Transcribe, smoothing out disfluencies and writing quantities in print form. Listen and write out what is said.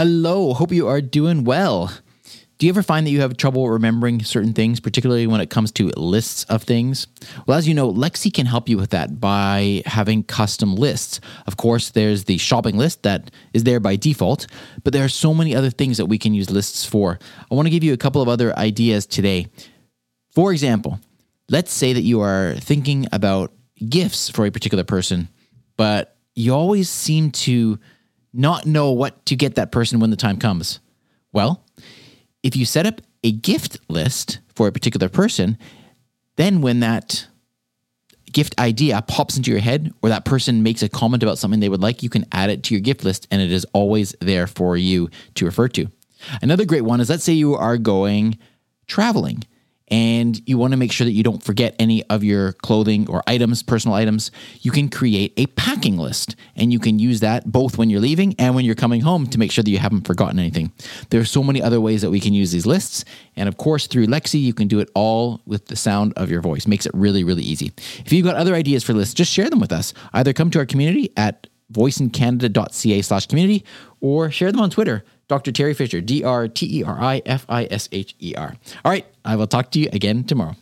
Hello, hope you are doing well. Do you ever find that you have trouble remembering certain things, particularly when it comes to lists of things? Well, as you know, Lexi can help you with that by having custom lists. Of course, there's the shopping list that is there by default, but there are so many other things that we can use lists for. I want to give you a couple of other ideas today. For example, let's say that you are thinking about gifts for a particular person, but you always seem to not know what to get that person when the time comes. Well, if you set up a gift list for a particular person, then when that gift idea pops into your head or that person makes a comment about something they would like, you can add it to your gift list and it is always there for you to refer to. Another great one is, let's say you are going traveling and you want to make sure that you don't forget any of your clothing or items, personal items. You can create a packing list and you can use that both when you're leaving and when you're coming home to make sure that you haven't forgotten anything. There are so many other ways that we can use these lists. And of course, through Lexi, you can do it all with the sound of your voice. Makes it really, really easy. If you've got other ideas for lists, just share them with us. Either come to our community at voiceincanada.ca/community or share them on Twitter. Dr. Terry Fisher, DrTerifisher. All right, I will talk to you again tomorrow.